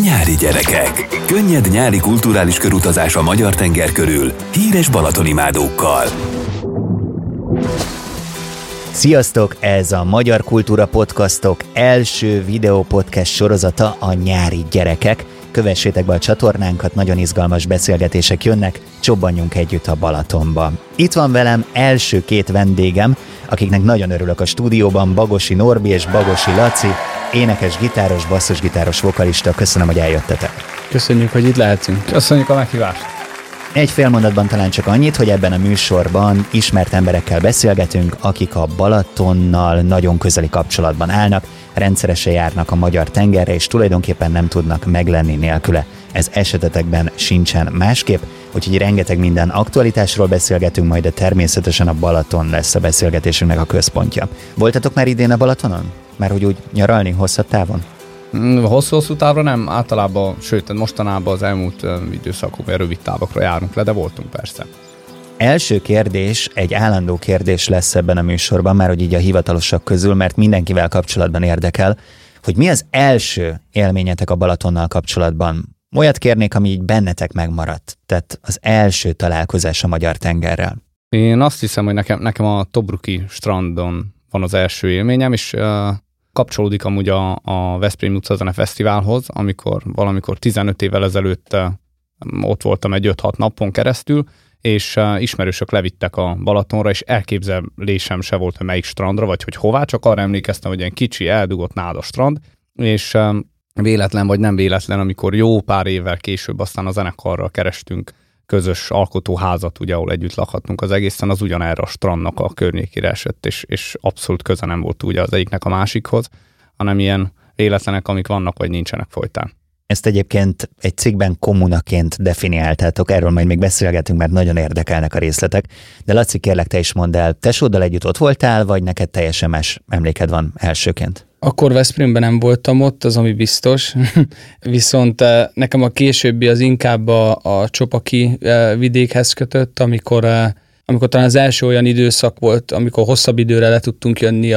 Nyári gyerekek. Könnyed nyári kulturális körutazás a magyar tenger körül híres balatonimádókkal. Sziasztok! Ez a Magyar Kultúra Podcastok első videópodcast sorozata, a Nyári gyerekek. Kövessétek be a csatornánkat, nagyon izgalmas beszélgetések jönnek, csobbanjunk együtt a Balatonban. Itt van velem első két vendégem, akiknek nagyon örülök a stúdióban, Bagosi Norbi és Bagosi Laci, énekes, gitáros, basszusgitáros, vokalista. Köszönöm, hogy eljöttetek. Köszönjük, hogy itt lehetünk. Köszönjük a meghívást. Egy fél mondatban talán csak annyit, hogy ebben a műsorban ismert emberekkel beszélgetünk, akik a Balatonnal nagyon közeli kapcsolatban állnak, rendszeresen járnak a magyar tengerre, és tulajdonképpen nem tudnak meglenni nélküle. Ez esetetekben sincsen másképp, úgyhogy rengeteg minden aktualitásról beszélgetünk majd, de természetesen a Balaton lesz a beszélgetésünknek a központja. Voltatok már idén a Balatonon? Már hogy úgy nyaralni hosszabb távon? Hosszú-hosszú távra nem, általában, sőt, mostanában az elmúlt időszakokban rövid távokra járunk le, de voltunk persze. Első kérdés, egy állandó kérdés lesz ebben a műsorban, már hogy így a hivatalosak közül, mert mindenkivel kapcsolatban érdekel, hogy mi az első élményetek a Balatonnal kapcsolatban? Olyat kérnék, ami így bennetek megmaradt, tehát az első találkozás a magyar tengerrel. Én azt hiszem, hogy nekem a tobruki strandon van az első élményem, és kapcsolódik amúgy a Veszprém utca zene fesztiválhoz, amikor valamikor 15 évvel ezelőtt ott voltam egy 5-6 napon keresztül, és ismerősök levittek a Balatonra, és elképzelésem se volt, hogy melyik strandra, vagy hogy hová, csak arra emlékeztem, hogy egy kicsi, eldugott nádas strand, és véletlen vagy nem véletlen, amikor jó pár évvel később aztán a zenekarral kerestünk közös alkotóházat, ugye, ahol együtt lakhatnunk az egészen, az ugyanerre a strandnak a környékére esett, és abszolút köze nem volt ugye az egyiknek a másikhoz, hanem ilyen véletlenek, amik vannak, vagy nincsenek folytán. Ezt egyébként egy cikkben kommunaként definiáltátok, erről majd még beszélgetünk, mert nagyon érdekelnek a részletek. De Laci, kérlek, te is mondd el, tesóddal együtt ott voltál, vagy neked teljesen más emléked van elsőként? Akkor Veszprémben nem voltam ott, az ami biztos, viszont nekem a későbbi az inkább a Csopaki vidékhez kötött, amikor talán az első olyan időszak volt, amikor hosszabb időre le tudtunk jönni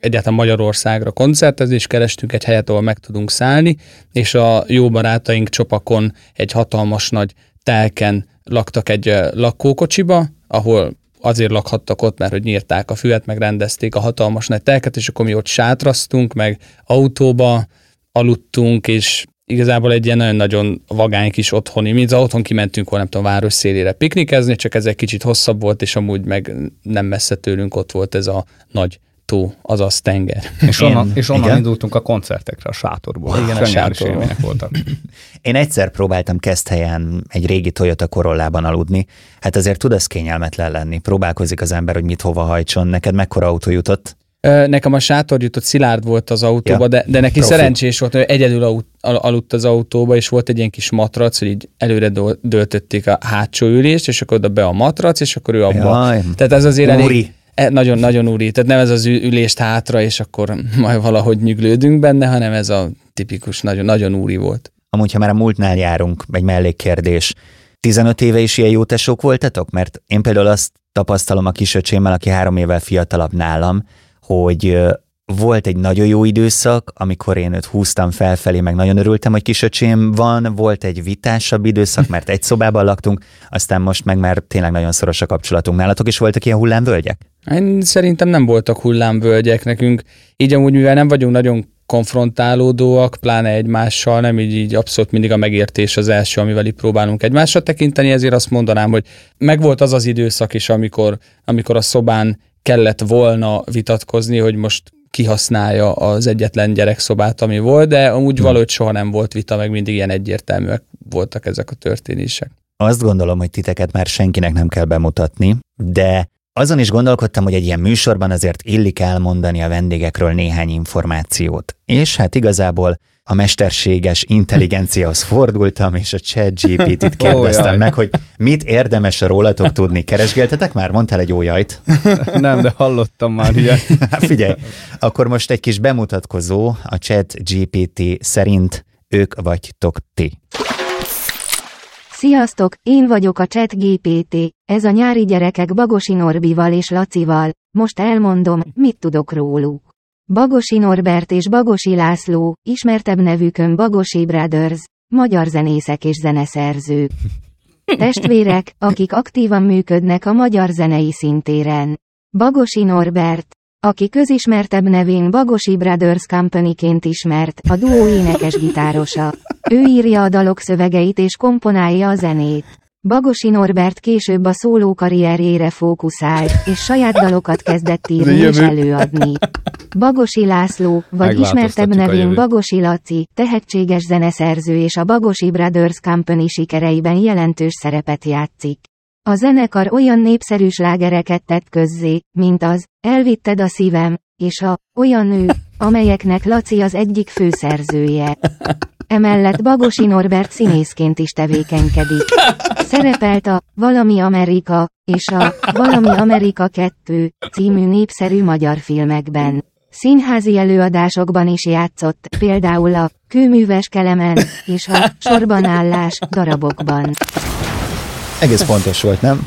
egyáltalán Magyarországra koncertezni, és kerestünk egy helyet, ahol meg tudunk szállni, és a jó barátaink Csopakon egy hatalmas nagy telken laktak egy lakókocsiba, ahol azért lakhattak ott, mert hogy nyírták a füvet, meg rendezték a hatalmas nagy telket, és akkor mi ott sátraztunk, meg autóba aludtunk, és igazából egy ilyen nagyon-nagyon vagány kis otthoni, mint az otthon kimentünk, hol nem tudom, város szélére piknikezni, csak ez egy kicsit hosszabb volt, és amúgy meg nem messze tőlünk ott volt ez a nagy tó, azaz tenger. És onnan indultunk a koncertekre, a sátorból. Igen, a sátorból. Voltak. Én egyszer próbáltam Keszthelyen egy régi Toyota Corollában aludni. Hát azért tud az kényelmetlen lenni. Próbálkozik az ember, hogy mit hova hajtson. Neked mekkora autó jutott? Nekem a sátor jutott, Szilárd volt az autóba, ja, de neki profi. Szerencsés volt, hogy egyedül aludt az autóba, és volt egy ilyen kis matrac, hogy így előre döltötték a hátsó ülést, és akkor oda be a matrac, és akkor ő abba. Jaj, tehát ez azért elég. Nagyon-nagyon úri, tehát nem ez az ülést hátra, és akkor majd valahogy nyüglődünk benne, hanem ez a tipikus, nagyon-nagyon úri volt. Amúgy, ha már a múltnál járunk, egy mellékkérdés. 15 éve is ilyen jó tesók voltatok? Mert én például azt tapasztalom a kisöcsémmel, aki 3 évvel fiatalabb nálam, hogy volt egy nagyon jó időszak, amikor én őt húztam felfelé, meg nagyon örültem, hogy kisöcsém van, volt egy vitásabb időszak, mert egy szobában laktunk, aztán most meg már tényleg nagyon szoros a kapcsolatunk. Nálatok is voltak ilyen hullámvölgyek? Én szerintem nem voltak hullámvölgyek nekünk. Így amúgy, mivel nem vagyunk nagyon konfrontálódóak, pláne egymással, nem így abszolút mindig a megértés az első, amivel így próbálunk egymásra tekinteni, ezért azt mondanám, hogy megvolt az az időszak is, amikor a szobán kellett volna vitatkozni, hogy most kihasználja az egyetlen gyerekszobát, ami volt, de amúgy valahogy soha nem volt vita, meg mindig ilyen egyértelműek voltak ezek a történések. Azt gondolom, hogy titeket már senkinek nem kell bemutatni, de azon is gondolkodtam, hogy egy ilyen műsorban azért illik elmondani a vendégekről néhány információt. És hát igazából a mesterséges intelligenciához fordultam, és a ChatGPT-t kérdeztem meg, hogy mit érdemes rólatok tudni. Keresgéltetek már? Mondtál egy ójajt? Nem, de hallottam már ilyet. Figyelj, akkor most egy kis bemutatkozó, a ChatGPT szerint ők vagytok ti. Sziasztok, én vagyok a ChatGPT, ez a Nyári gyerekek Bagosi Norbival és Lacival, most elmondom, mit tudok róluk. Bagosi Norbert és Bagosi László, ismertebb nevükön Bagosi Brothers, magyar zenészek és zeneszerzők. Testvérek, akik aktívan működnek a magyar zenei színtéren. Bagosi Norbert, aki közismertebb nevén Bagosi Brothers Company-ként ismert, a duó énekes-gitárosa. Ő írja a dalok szövegeit és komponálja a zenét. Bagosi Norbert később a szóló karrierjére fókuszált, és saját dalokat kezdett írni és előadni. Bagosi László, vagy ismertebb nevén Bagosi Laci, tehetséges zeneszerző és a Bagosi Brothers Company sikereiben jelentős szerepet játszik. A zenekar olyan népszerű slágereket tett közzé, mint az Elvitted a szívem, és a Olyan nő, amelyeknek Laci az egyik főszerzője. Emellett Bagosi Norbert színészként is tevékenykedik. Szerepelt a Valami Amerika és a Valami Amerika 2 című népszerű magyar filmekben. Színházi előadásokban is játszott, például a Kőműves Kelemen és a Sorbanállás darabokban. Egész pontos volt, nem?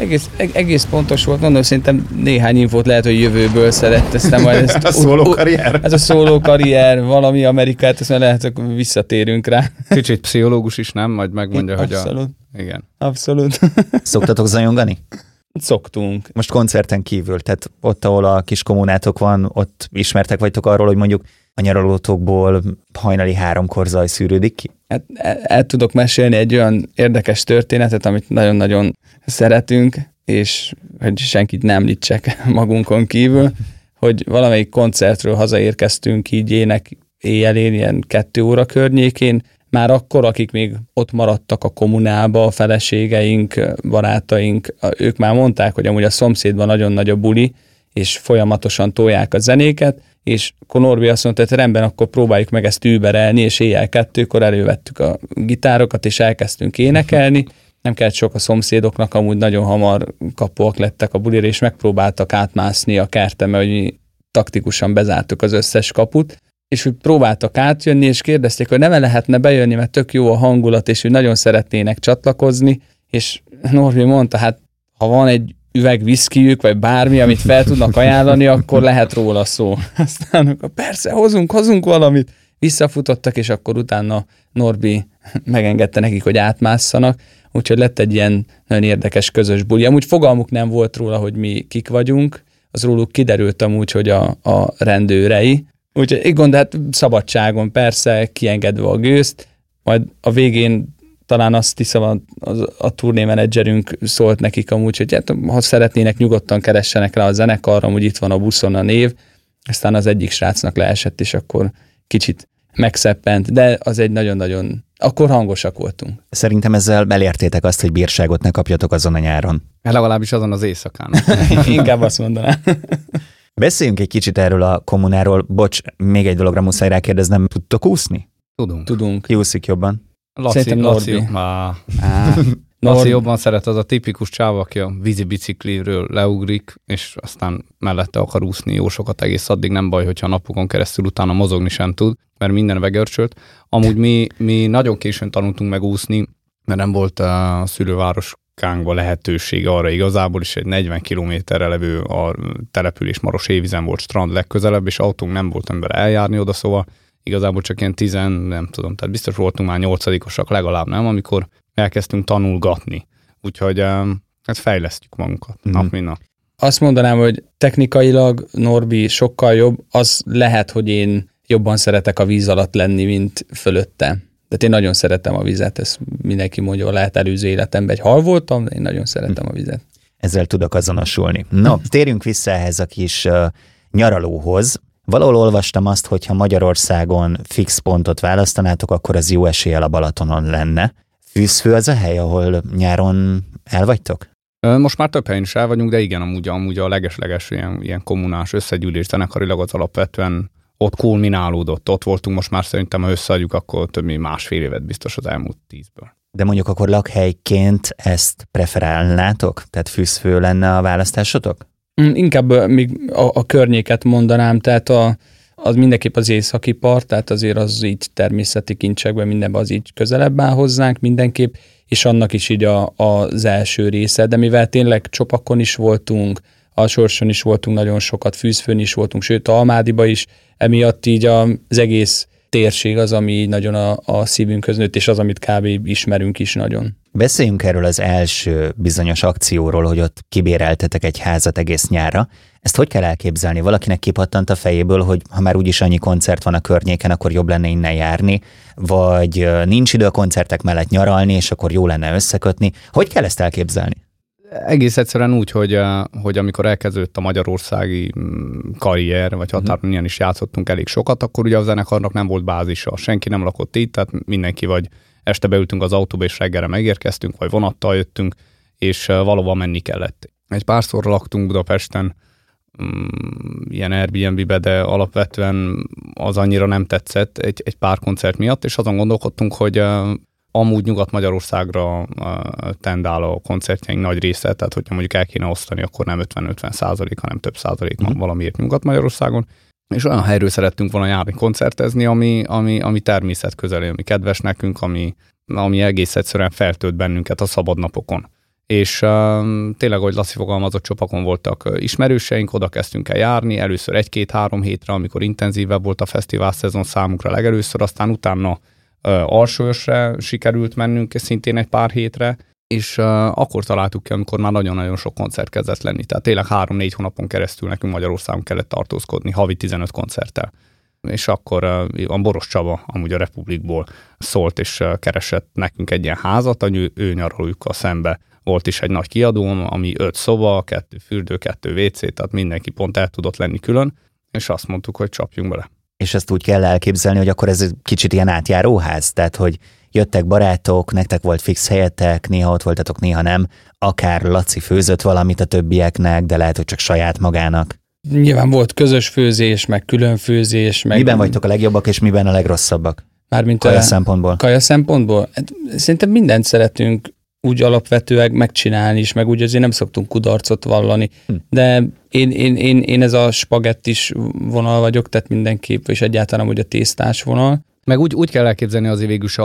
Egész pontos volt, mondom, szerintem néhány infót lehet, hogy jövőből szerettesztem majd ezt. A szóló karrier. Ez a szóló karrier, Valami Amerikát, ezt már lehet, hogy visszatérünk rá. Kicsit pszichológus is, nem? Majd megmondja, hogy abszolút. Igen. Abszolút. Szoktatok zajongani? Szoktunk. Most koncerten kívül, tehát ott, ahol a kis kommunátok van, ott ismertek vagytok arról, hogy mondjuk a nyaralótokból hajnali 3-kor zaj szűrődik ki? Hát, el tudok mesélni egy olyan érdekes történetet, amit nagyon-nagyon szeretünk, és hogy senkit nem említsek magunkon kívül, hogy valamelyik koncertről hazaérkeztünk így éjjelén, ilyen 2 óra környékén. Már akkor, akik még ott maradtak a kommunába, a feleségeink, barátaink, ők már mondták, hogy amúgy a szomszédban nagyon nagy a buli, és folyamatosan tolják a zenéket, és Norbi azt mondta, hogy rendben, akkor próbáljuk meg ezt überelni, és éjjel 2-kor elővettük a gitárokat, és elkezdtünk énekelni. Nem kellett sok, a szomszédoknak amúgy nagyon hamar kapóak lettek a bulira, és megpróbáltak átmászni a kertem, mert mi taktikusan bezártuk az összes kaput, és úgy próbáltak átjönni, és kérdezték, hogy nem lehetne bejönni, mert tök jó a hangulat, és úgy nagyon szeretnének csatlakozni, és Norbi mondta, hát ha van egy üveg viszkijük, vagy bármi, amit fel tudnak ajánlani, akkor lehet róla szó. Aztán persze, hozunk valamit. Visszafutottak, és akkor utána Norbi megengedte nekik, hogy átmásszanak, úgyhogy lett egy ilyen nagyon érdekes közös buli. Amúgy fogalmuk nem volt róla, hogy mi kik vagyunk, az róluk kiderült amúgy, hogy a rendőrei. Úgyhogy igen, de hát szabadságon persze, kiengedve a gőzt, majd a végén talán azt hiszem a turnémenedzserünk szólt nekik amúgy, hogy hát, ha szeretnének, nyugodtan keressenek rá a zenekarra, amúgy itt van a buszon a név, aztán az egyik srácnak leesett, és akkor kicsit megszeppent, de az egy nagyon-nagyon, akkor hangosak voltunk. Szerintem ezzel elértétek azt, hogy bírságot ne kapjatok azon a nyáron. Legalábbis azon az éjszakán. Inkább azt mondanám. Beszéljünk egy kicsit erről a kommunáról. Bocs, még egy dologra muszáj rákérdeznem. Tudtok úszni? Tudunk. Ki úszik jobban? Laci jobban szeret, az a tipikus csáv, aki a vízi bicikliről leugrik, és aztán mellette akar úszni jó sokat, egész addig nem baj, hogyha a napokon keresztül utána mozogni sem tud, mert minden begörcsölt. Amúgy mi nagyon későn tanultunk meg úszni, mert nem volt a szülővároskánkban lehetőség arra igazából, is egy 40 kilométerre levő a település Maroshévízen volt strand legközelebb, és autónk nem volt, amivel eljárni oda, szóval igazából csak ilyen 10, nem tudom, tehát biztos voltunk már 8-osak legalább, nem, amikor elkezdtünk tanulgatni. Úgyhogy hát fejlesztjük magunkat nap mint nap. Azt mondanám, hogy technikailag Norbi sokkal jobb, az lehet, hogy én jobban szeretek a víz alatt lenni, mint fölötte. Tehát én nagyon szeretem a vizet, ezt mindenki mondja, hogy lehet előző életemben egy hal voltam, de én nagyon szeretem a vizet. Ezzel tudok azonosulni. Na, térjünk vissza ehhez a kis nyaralóhoz. Valahol olvastam azt, hogy ha Magyarországon fix pontot választanátok, akkor az jó eséllyel a Balatonon lenne. Fűzfő az a hely, ahol nyáron elvagytok? Most már több helyen is el vagyunk, de igen, amúgy a leges-leges ilyen kommunás összegyűlés zenekarilag az alapvetően ott kulminálódott. Ott voltunk most már, szerintem, ha összeadjuk, akkor több mint 1,5 évet biztos az elmúlt 10-ből. De mondjuk akkor lakhelyként ezt preferálnátok? Tehát Fűzfő lenne a választásotok? Inkább még a környéket mondanám, tehát az mindenképp az északi part, tehát azért az így természeti kincsekben mindenben az így közelebb áll hozzánk mindenképp, és annak is így az első része, de mivel tényleg Csopakon is voltunk, Alsorson is voltunk nagyon sokat, Fűzfőn is voltunk, sőt Almádiba is, emiatt így az egész térség az, ami nagyon a szívünkhöz nőtt, és az, amit kb. Ismerünk is nagyon. Beszéljünk erről az első bizonyos akcióról, hogy ott kibéreltetek egy házat egész nyárra. Ezt hogy kell elképzelni? Valakinek kipattant a fejéből, hogy ha már úgyis annyi koncert van a környéken, akkor jobb lenne innen járni, vagy nincs idő a koncertek mellett nyaralni, és akkor jó lenne összekötni. Hogy kell ezt elképzelni? Egész egyszerűen úgy, hogy amikor elkezdődött a magyarországi karrier, vagy határon ilyen is játszottunk elég sokat, akkor ugye a zenekarnak nem volt bázisa. Senki nem lakott itt, tehát mindenki vagy este beültünk az autóba, és reggelre megérkeztünk, vagy vonattal jöttünk, és valahova menni kellett. Egy párszor laktunk Budapesten, ilyen Airbnb-be, de alapvetően az annyira nem tetszett egy pár koncert miatt, és azon gondolkodtunk, hogy amúgy Nyugat-Magyarországra tendál a koncertjeink nagy része, tehát hogyha mondjuk el kéne osztani, akkor nem 50-50%, hanem több százalék van valamiért Nyugat-Magyarországon. És olyan helyről szerettünk volna járni koncertezni, ami természet közeli, ami kedves nekünk, ami egész egyszerűen feltölt bennünket a szabad napokon. És tényleg, ahogy Laci fogalmazott, csopakon voltak ismerőseink, oda kezdtünk el járni, először 1-2-3 hétre, amikor intenzívebb volt a fesztivál szezon számunkra legelőször, aztán utána Alsóösre sikerült mennünk szintén egy pár hétre, és akkor találtuk ki, amikor már nagyon-nagyon sok koncert kezdett lenni. Tehát tényleg 3-4 hónapon keresztül nekünk Magyarországon kellett tartózkodni, havi 15 koncerttel. És akkor a Boros Csaba, amúgy a Republikból szólt, és keresett nekünk egy ilyen házat, ő nyaralójukkal szembe volt is egy nagy kiadóm, ami 5 szoba, 2 fürdő, 2 WC, tehát mindenki pont el tudott lenni külön, és azt mondtuk, hogy csapjunk bele. És ezt úgy kell elképzelni, hogy akkor ez egy kicsit ilyen átjáróház, tehát hogy jöttek barátok, nektek volt fix helyetek, néha ott voltatok, néha nem, akár Laci főzött valamit a többieknek, de lehet, hogy csak saját magának. Nyilván volt közös főzés, meg külön főzés. Meg... Miben vagytok a legjobbak, és miben a legrosszabbak? Mármint kaja szempontból. Kaja szempontból? Szerintem mindent szeretünk úgy alapvetően megcsinálni is, meg úgy azért nem szoktunk kudarcot vallani. De én ez a spagettis vonal vagyok, tehát mindenképp, és egyáltalán amúgy a tésztás vonal. Meg úgy kell elképzelni azért végül is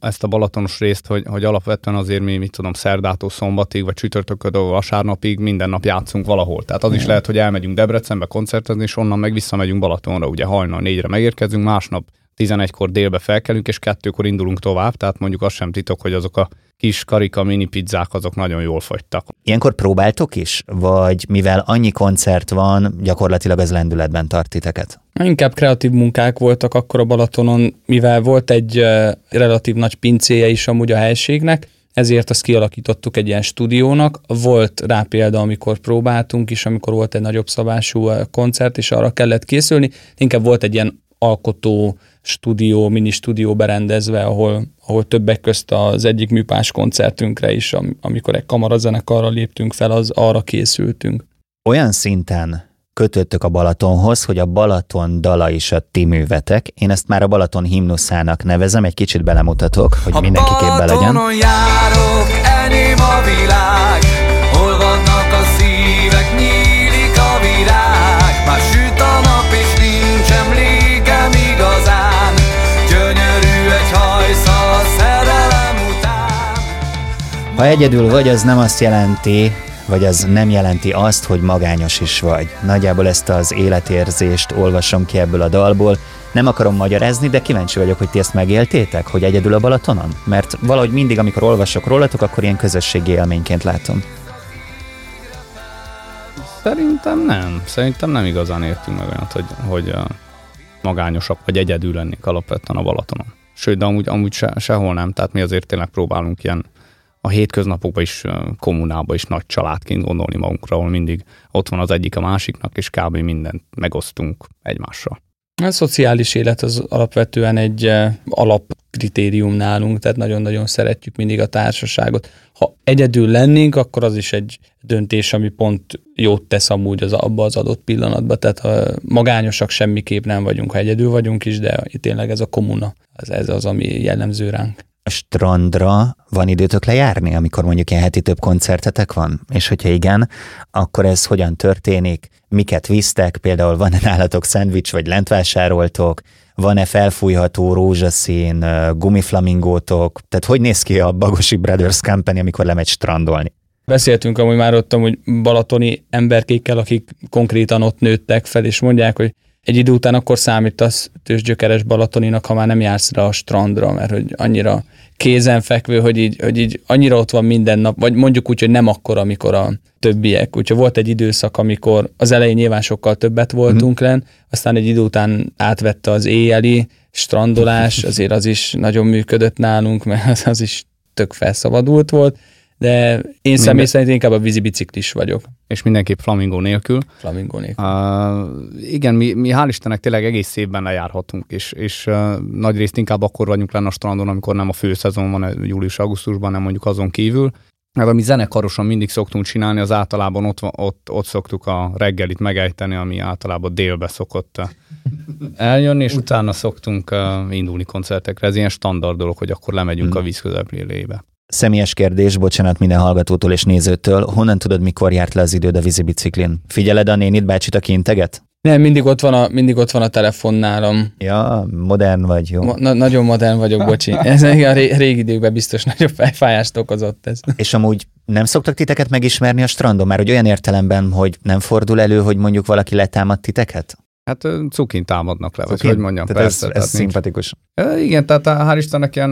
ezt a balatonos részt, hogy alapvetően azért mi, mit tudom, szerdától szombatig, vagy csütörtökötől vasárnapig minden nap játszunk valahol. Tehát az is lehet, hogy elmegyünk Debrecenbe koncertezni, és onnan meg visszamegyünk Balatonra, ugye hajnal 4-re megérkezünk, másnap 11-kor délbe felkelünk, és 2-kor indulunk tovább, tehát mondjuk az sem titok, hogy azok a kis karika mini pizzák azok nagyon jól fogytak. Ilyenkor próbáltok is? Vagy mivel annyi koncert van, gyakorlatilag ez lendületben tart titeket? Inkább kreatív munkák voltak akkor a Balatonon, mivel volt egy relatív nagy pincéje is amúgy a helységnek, ezért azt kialakítottuk egy ilyen stúdiónak. Volt rá példa, amikor próbáltunk is, amikor volt egy nagyobb szabású koncert, és arra kellett készülni. Inkább volt egy ilyen alkotó stúdió, mini stúdió berendezve, ahol többek közt az egyik műpás koncertünkre is, amikor egy kamarazenekarra léptünk fel, az arra készültünk. Olyan szinten kötöttök a Balatonhoz, hogy a Balaton dala is a ti művetek. Én ezt már a Balaton himnuszának nevezem, egy kicsit belemutatok, hogy a mindenkiképp be legyen. A járok, enyém a világ, hol vannak a szívek, nyílik a virág, már süt a nap és nincs emlékem igazán, gyönyörű egy hajsza a szerelem után. Ha egyedül vagy, az nem azt jelenti, vagy az nem jelenti azt, hogy magányos is vagy. Nagyjából ezt az életérzést olvasom ki ebből a dalból. Nem akarom magyarázni, de kíváncsi vagyok, hogy ti ezt megéltétek, hogy egyedül a Balatonon? Mert valahogy mindig, amikor olvasok rólatok, akkor ilyen közösségi élményként látom. Szerintem nem igazán értünk meg olyat, hogy magányosak vagy egyedül lennék alapvetően a Balatonon. Sőt, de amúgy sehol nem, tehát mi azért tényleg próbálunk ilyen a hétköznapokban is, kommunában is nagy családként gondolni magunkra, ahol mindig ott van az egyik a másiknak, és kb. Mindent megosztunk egymással. A szociális élet az alapvetően egy alapkritérium nálunk, tehát nagyon-nagyon szeretjük mindig a társaságot. Ha egyedül lennénk, akkor az is egy döntés, ami pont jót tesz amúgy abba az adott pillanatban, tehát magányosak semmiképp nem vagyunk, ha egyedül vagyunk is, de tényleg ez a kommuna, ez az, ami jellemző ránk. A strandra van időtök lejárni, amikor mondjuk ilyen heti több koncertetek van? És hogyha igen, akkor ez hogyan történik? Miket visztek? Például van-e nálatok szendvics, vagy lent vásároltok? Van-e felfújható rózsaszín gumiflamingótok? Tehát hogy néz ki a Bagosi Brothers Company, amikor lemegy strandolni? Beszéltünk amúgy már ott, hogy balatoni emberkékkel, akik konkrétan ott nőttek fel, és mondják, hogy egy idő után akkor számítasz tősgyökeres balatoninak, ha már nem jársz rá a strandra, mert hogy annyira kézenfekvő, hogy így annyira ott van minden nap, vagy mondjuk úgy, hogy nem akkor, amikor a többiek. Úgyhogy volt egy időszak, amikor az elején nyilván sokkal többet voltunk lenn, aztán egy idő után átvette az éjjeli strandolás, azért az is nagyon működött nálunk, mert az is tök felszabadult volt, de én személy szerint inkább a vízibiciklis vagyok. És mindenképp flamingó nélkül. Flamingó nélkül. Igen, mi hál' Istennek tényleg egész évben lejárhatunk, és nagy részt inkább akkor vagyunk lenn a strandon, amikor nem a főszezon van, július-augusztusban, nem mondjuk azon kívül. Hát ami zenekarosan mindig szoktunk csinálni, az általában ott szoktuk a reggelit megejteni, ami általában délbe szokott eljönni, és utána szoktunk indulni koncertekre. Ez ilyen standard dolog, hogy akkor lemegyünk a víz közepébe. Személyes kérdés, bocsánat minden hallgatótól és nézőtől, honnan tudod, mikor járt le az időd a vízibiciklin? Figyeled a nénit, bácsit, aki integet? Nem, mindig ott van a telefon nálam. Ja, modern vagy, jó. Nagyon modern vagyok, bocsi. Ez a régi időkben biztos nagyobb fájást okozott ez. És amúgy nem szoktak titeket megismerni a strandon? Már hogy olyan értelemben, hogy nem fordul elő, hogy mondjuk valaki letámad titeket? Hát cukin támadnak le, vagy hogy mondjam, tehát persze. Ez szimpatikus. Igen, tehát hál' Istennek ilyen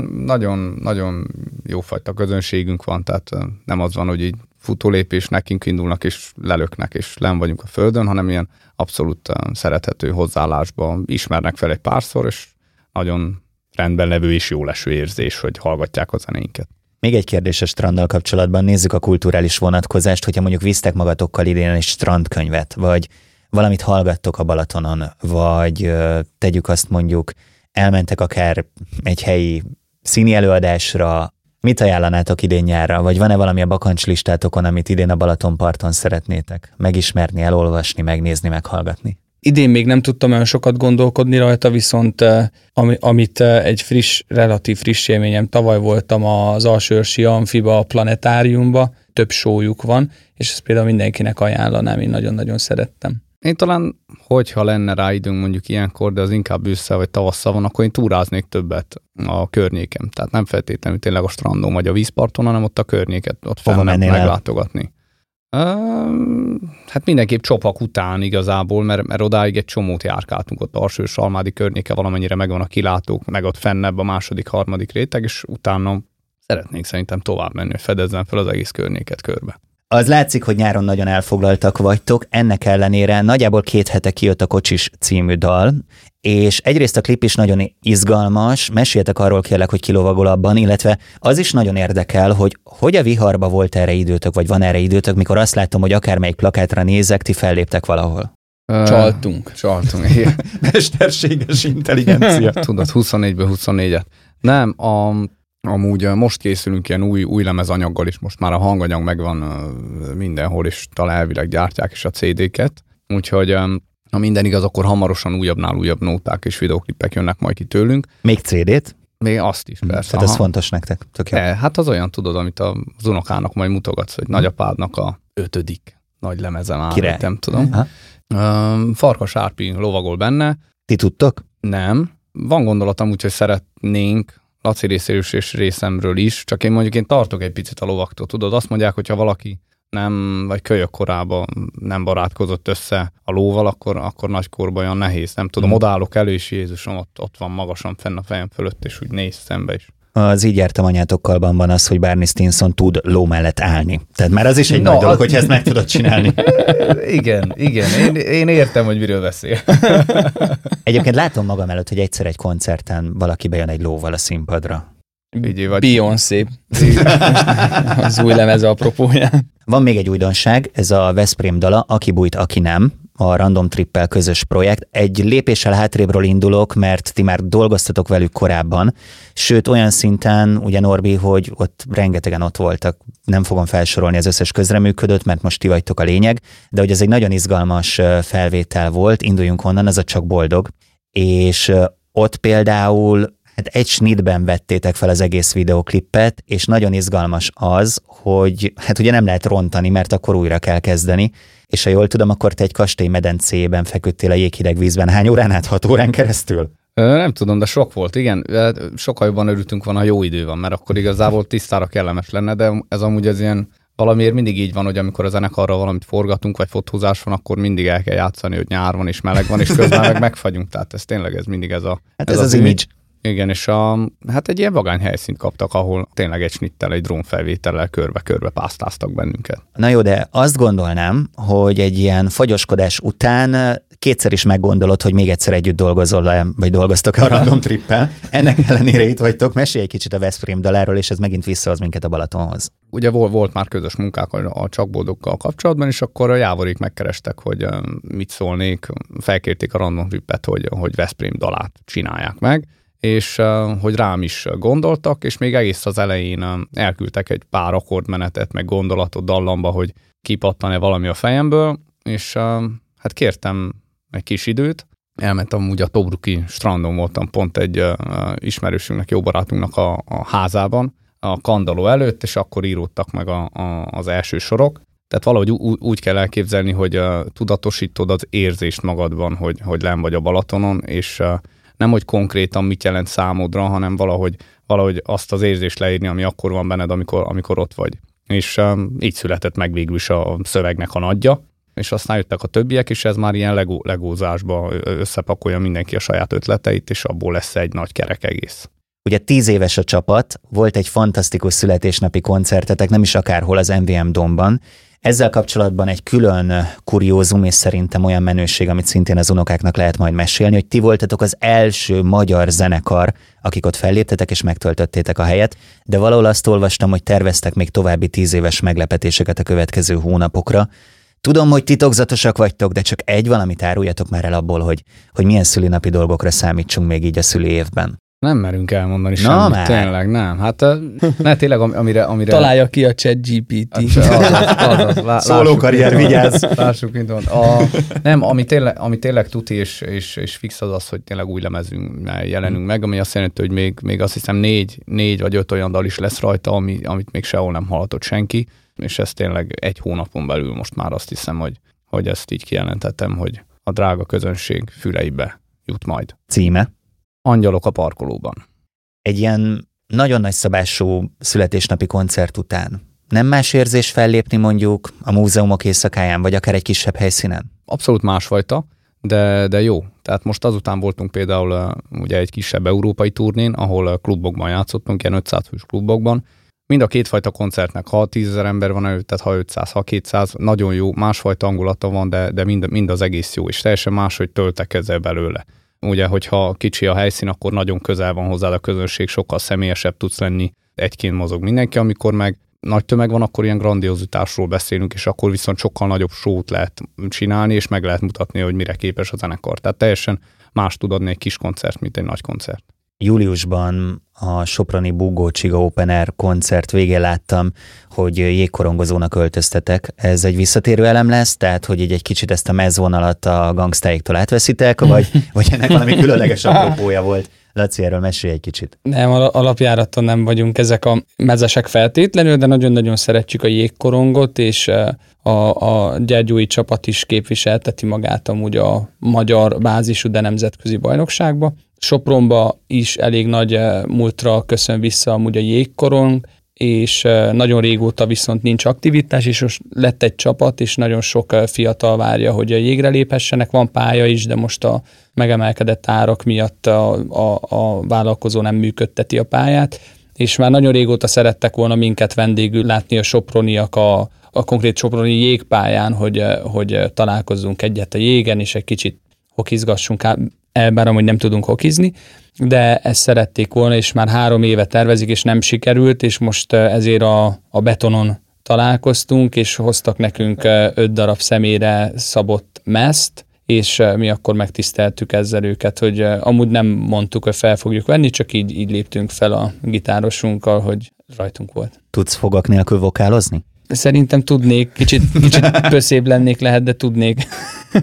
nagyon jófajta közönségünk van, tehát nem az van, hogy így futólépés nekünk indulnak, és lelöknek, és len vagyunk a földön, hanem ilyen abszolút szerethető hozzáállásban ismernek fel egy párszor, és nagyon rendben levő és jó leső érzés, hogy hallgatják a zenéinket. Még egy kérdés a stranddal kapcsolatban, nézzük a kulturális vonatkozást, hogyha mondjuk visztek magatokkal idén egy strandkönyvet, vagy valamit hallgattok a Balatonon, vagy tegyük azt mondjuk, elmentek akár egy helyi színi előadásra, mit ajánlanátok idén nyárra, vagy van-e valami a bakancsslistátokon, amit idén a Balatonparton szeretnétek megismerni, elolvasni, megnézni, meghallgatni? Idén még nem tudtam olyan sokat gondolkodni rajta, viszont amit egy relatív friss élményem, tavaly voltam az Alsóőrsi Amfiba, a Planetáriumba, több showjuk van, és ezt például mindenkinek ajánlanám, én nagyon-nagyon szerettem. Én talán, hogyha lenne rá időnk mondjuk ilyenkor, de az inkább ősszel vagy tavasszal van, akkor én túráznék többet a környékem. Tehát nem feltétlenül tényleg a strandon vagy a vízparton, hanem ott a környéket, ott fenn meglátogatni. Hát mindenképp Csopak után igazából, mert odáig egy csomót járkáltunk, ott Alsó-Salmádi környéke valamennyire megvan a kilátók, meg ott fennebb a második-harmadik réteg, és utána szeretnék szerintem tovább menni, hogy fedezzen fel az egész környéket körbe. Az látszik, hogy nyáron nagyon elfoglaltak vagytok, ennek ellenére nagyjából 2 hete kijött a Kocsis című dal, és egyrészt a klip is nagyon izgalmas, meséljetek arról kérlek, hogy kilovagol abban, illetve az is nagyon érdekel, hogy a viharba volt erre időtök, vagy van erre időtök, mikor azt látom, hogy akármelyik plakátra nézek, ti felléptek valahol. Csaltunk. Igen. Mesterséges intelligencia. Tudod, 24-ből 24-et. Nem, amúgy most készülünk ilyen új lemezanyaggal is, most már a hanganyag megvan mindenhol, és talán elvileg gyártják is a CD-ket, úgyhogy ha minden igaz, akkor hamarosan újabbnál újabb nóták és videóklipek jönnek majd ki tőlünk. Még CD-t? Még azt is, persze. Tehát ez fontos nektek. Hát az olyan, tudod, amit az unokának majd mutogatsz, hogy nagyapádnak a 5. nagy lemezen áll, nem tudom. Farkas Árpi lovagol benne. Ti tudtok? Nem. Van gondolatom, úgyhogy szeretnénk Laci részéről és részemről is, csak én mondjuk tartok egy picit a lovaktól, tudod, azt mondják, hogyha valaki nem, vagy kölyök korában nem barátkozott össze a lóval, akkor nagykorban olyan nehéz, nem tudom, odállok elő, és Jézusom, ott van magasan fenn a fejem fölött, és úgy néz szembe is. Az Így jártam anyátokkal van az, hogy Barney Stinson tud ló mellett állni. Tehát már az is egy nagy dolog, hogyha ezt meg tudod csinálni. Igen. Én értem, hogy miről beszél. Egyébként látom magam előtt, hogy egyszer egy koncerten valaki bejön egy lóval a színpadra. Beyoncé. Az új lemez apropója. Van még egy újdonság, ez a Veszprém dala, Aki bújt, aki nem, a Random Trippel közös projekt. Egy lépéssel hátrébről indulok, mert ti már dolgoztatok velük korábban, sőt olyan szinten, ugye Norbi, hogy ott rengetegen ott voltak. Nem fogom felsorolni az összes közreműködőt, mert most ti vagytok a lényeg, de hogy ez egy nagyon izgalmas felvétel volt, induljunk onnan, ez a Csak boldog, és ott például egy snitben vettétek fel az egész videoklipet, és nagyon izgalmas az, hogy ugye nem lehet rontani, mert akkor újra kell kezdeni, és ha jól tudom, akkor te egy kastélymedencében feküdtél a jéghideg vízben. Hány órán át, 6 órán keresztül? Nem tudom, de sok volt, igen. Sokkal jobban örültünk van, ha jó idő van, mert akkor igazából tisztára kellemes lenne, de ez amúgy ez ilyen valamiért mindig így van, hogy amikor a zenekarral valamit forgatunk, vagy fotózás van, akkor mindig el kell játszani, hogy nyár van, és meleg van, és közben meg megfagyunk. Tehát ez tényleg ez mindig ez a... Hát ez az image. Igen, és hát egy ilyen vagány helyszínt kaptak, ahol tényleg egy snittel, egy drónfelvétellel körbe-körbe pásztáztak bennünket. Na jó, de azt gondolnám, hogy egy ilyen fagyoskodás után kétszer is meggondolod, hogy még egyszer együtt dolgozol, vagy dolgoztok a Random Trippel. Ennek ellenére itt vagytok. Mesélj egy kicsit a Veszprém daláról, és ez megint visszahoz minket a Balatonhoz. Ugye volt már közös munkák a Csakboldokkal kapcsolatban, és akkor a Jávorék megkerestek, hogy mit szólnék. Felkérték a Random Trippet, hogy Veszprém dalát csinálják meg, és hogy rám is gondoltak, és még egész az elején elküldtek egy pár akkordmenetet, meg gondolatot dallamba, hogy kipattan-e valami a fejemből, és hát kértem egy kis időt. Elmentem úgy a tobruki strandon, voltam pont egy ismerősünknek, jó barátunknak a házában, a kandalló előtt, és akkor íródtak meg az első sorok. Tehát valahogy úgy kell elképzelni, hogy tudatosítod az érzést magadban, hogy lenn vagy a Balatonon, és nem, hogy konkrétan mit jelent számodra, hanem valahogy azt az érzést leírni, ami akkor van benned, amikor ott vagy. És így született meg végül is a szövegnek a nagyja, és aztán jöttek a többiek, és ez már ilyen legózásba összepakolja mindenki a saját ötleteit, és abból lesz egy nagy kerek egész. Ugye 10 éves a csapat, volt egy fantasztikus születésnapi koncertetek, nem is akárhol, az MVM Domban. Ezzel kapcsolatban egy külön kuriózum, és szerintem olyan menőség, amit szintén az unokáknak lehet majd mesélni, hogy ti voltatok az első magyar zenekar, akik ott felléptetek és megtöltöttétek a helyet, de valahol azt olvastam, hogy terveztek még további 10 éves meglepetéseket a következő hónapokra. Tudom, hogy titokzatosak vagytok, de csak egy valamit áruljatok már el abból, hogy milyen szülinapi dolgokra számítsunk még így a szüli évben. Nem merünk elmondani semmit, tényleg nem. Hát ne, tényleg, amire... Találja ki a ChatGPT. Szólókarrier, vigyázz! Lássuk, mint van. Nem, ami tényleg tuti és fix az, hogy tényleg új lemezünk jelenünk meg, ami azt jelenti, hogy még azt hiszem 4 vagy 5 olyan dal is lesz rajta, amit még sehol nem hallhatott senki, és ez tényleg egy hónapon belül most már azt hiszem, hogy ezt így kijelentettem, hogy a drága közönség füleibe jut majd. Címe? Angyalok a parkolóban. Egy ilyen nagyon nagyszabású születésnapi koncert után nem más érzés fellépni mondjuk a múzeumok éjszakáján, vagy akár egy kisebb helyszínen? Abszolút másfajta, de jó. Tehát most azután voltunk például ugye egy kisebb európai turnén, ahol klubokban játszottunk, ilyen 500 fős klubokban. Mind a kétfajta koncertnek, ha 10 000 ember van előtt, tehát ha 500, ha 200, nagyon jó, másfajta hangulata van, de mind az egész jó, és teljesen máshogy töltekezel belőle. Ugye, hogyha kicsi a helyszín, akkor nagyon közel van hozzád a közönség, sokkal személyesebb tudsz lenni, egyként mozog mindenki, amikor meg nagy tömeg van, akkor ilyen grandiozitásról beszélünk, és akkor viszont sokkal nagyobb showt lehet csinálni, és meg lehet mutatni, hogy mire képes a zenekar. Tehát teljesen más tud adni egy kis koncert, mint egy nagy koncert. Júliusban a soproni Búgó Csiga Open Air koncert végén láttam, hogy jégkorongozónak öltöztetek. Ez egy visszatérő elem lesz, tehát hogy így egy kicsit ezt a mezvonalat a gangstáiktól átveszitek, vagy ennek valami különleges apropója volt? Laci, erről mesélj egy kicsit. Nem, alapjáraton nem vagyunk ezek a mezesek feltétlenül, de nagyon-nagyon szeretjük a jégkorongot, és a gyergyói csapat is képviselteti magát amúgy a magyar bázisú, de nemzetközi bajnokságba. Sopronba is elég nagy múltra köszön vissza amúgy a jégkorong, és nagyon régóta viszont nincs aktivitás, és most lett egy csapat, és nagyon sok fiatal várja, hogy a jégre léphessenek. Van pálya is, de most a megemelkedett árak miatt a vállalkozó nem működteti a pályát, és már nagyon régóta szerettek volna minket vendégül látni a soproniak a konkrét soproni jégpályán, hogy találkozzunk egyet a jégen, és egy kicsit hokizgassunk bár amúgy nem tudunk hokizni, de ezt szerették volna, és már 3 éve tervezik, és nem sikerült, és most ezért a betonon találkoztunk, és hoztak nekünk 5 darab személyre szabott mezt, és mi akkor megtiszteltük ezzel őket, hogy amúgy nem mondtuk, hogy fel fogjuk venni, csak így léptünk fel a gitárosunkkal, hogy rajtunk volt. Tudsz fogak nélkül vokálozni? Szerintem tudnék, kicsit pöszébb lennék lehet, de tudnék.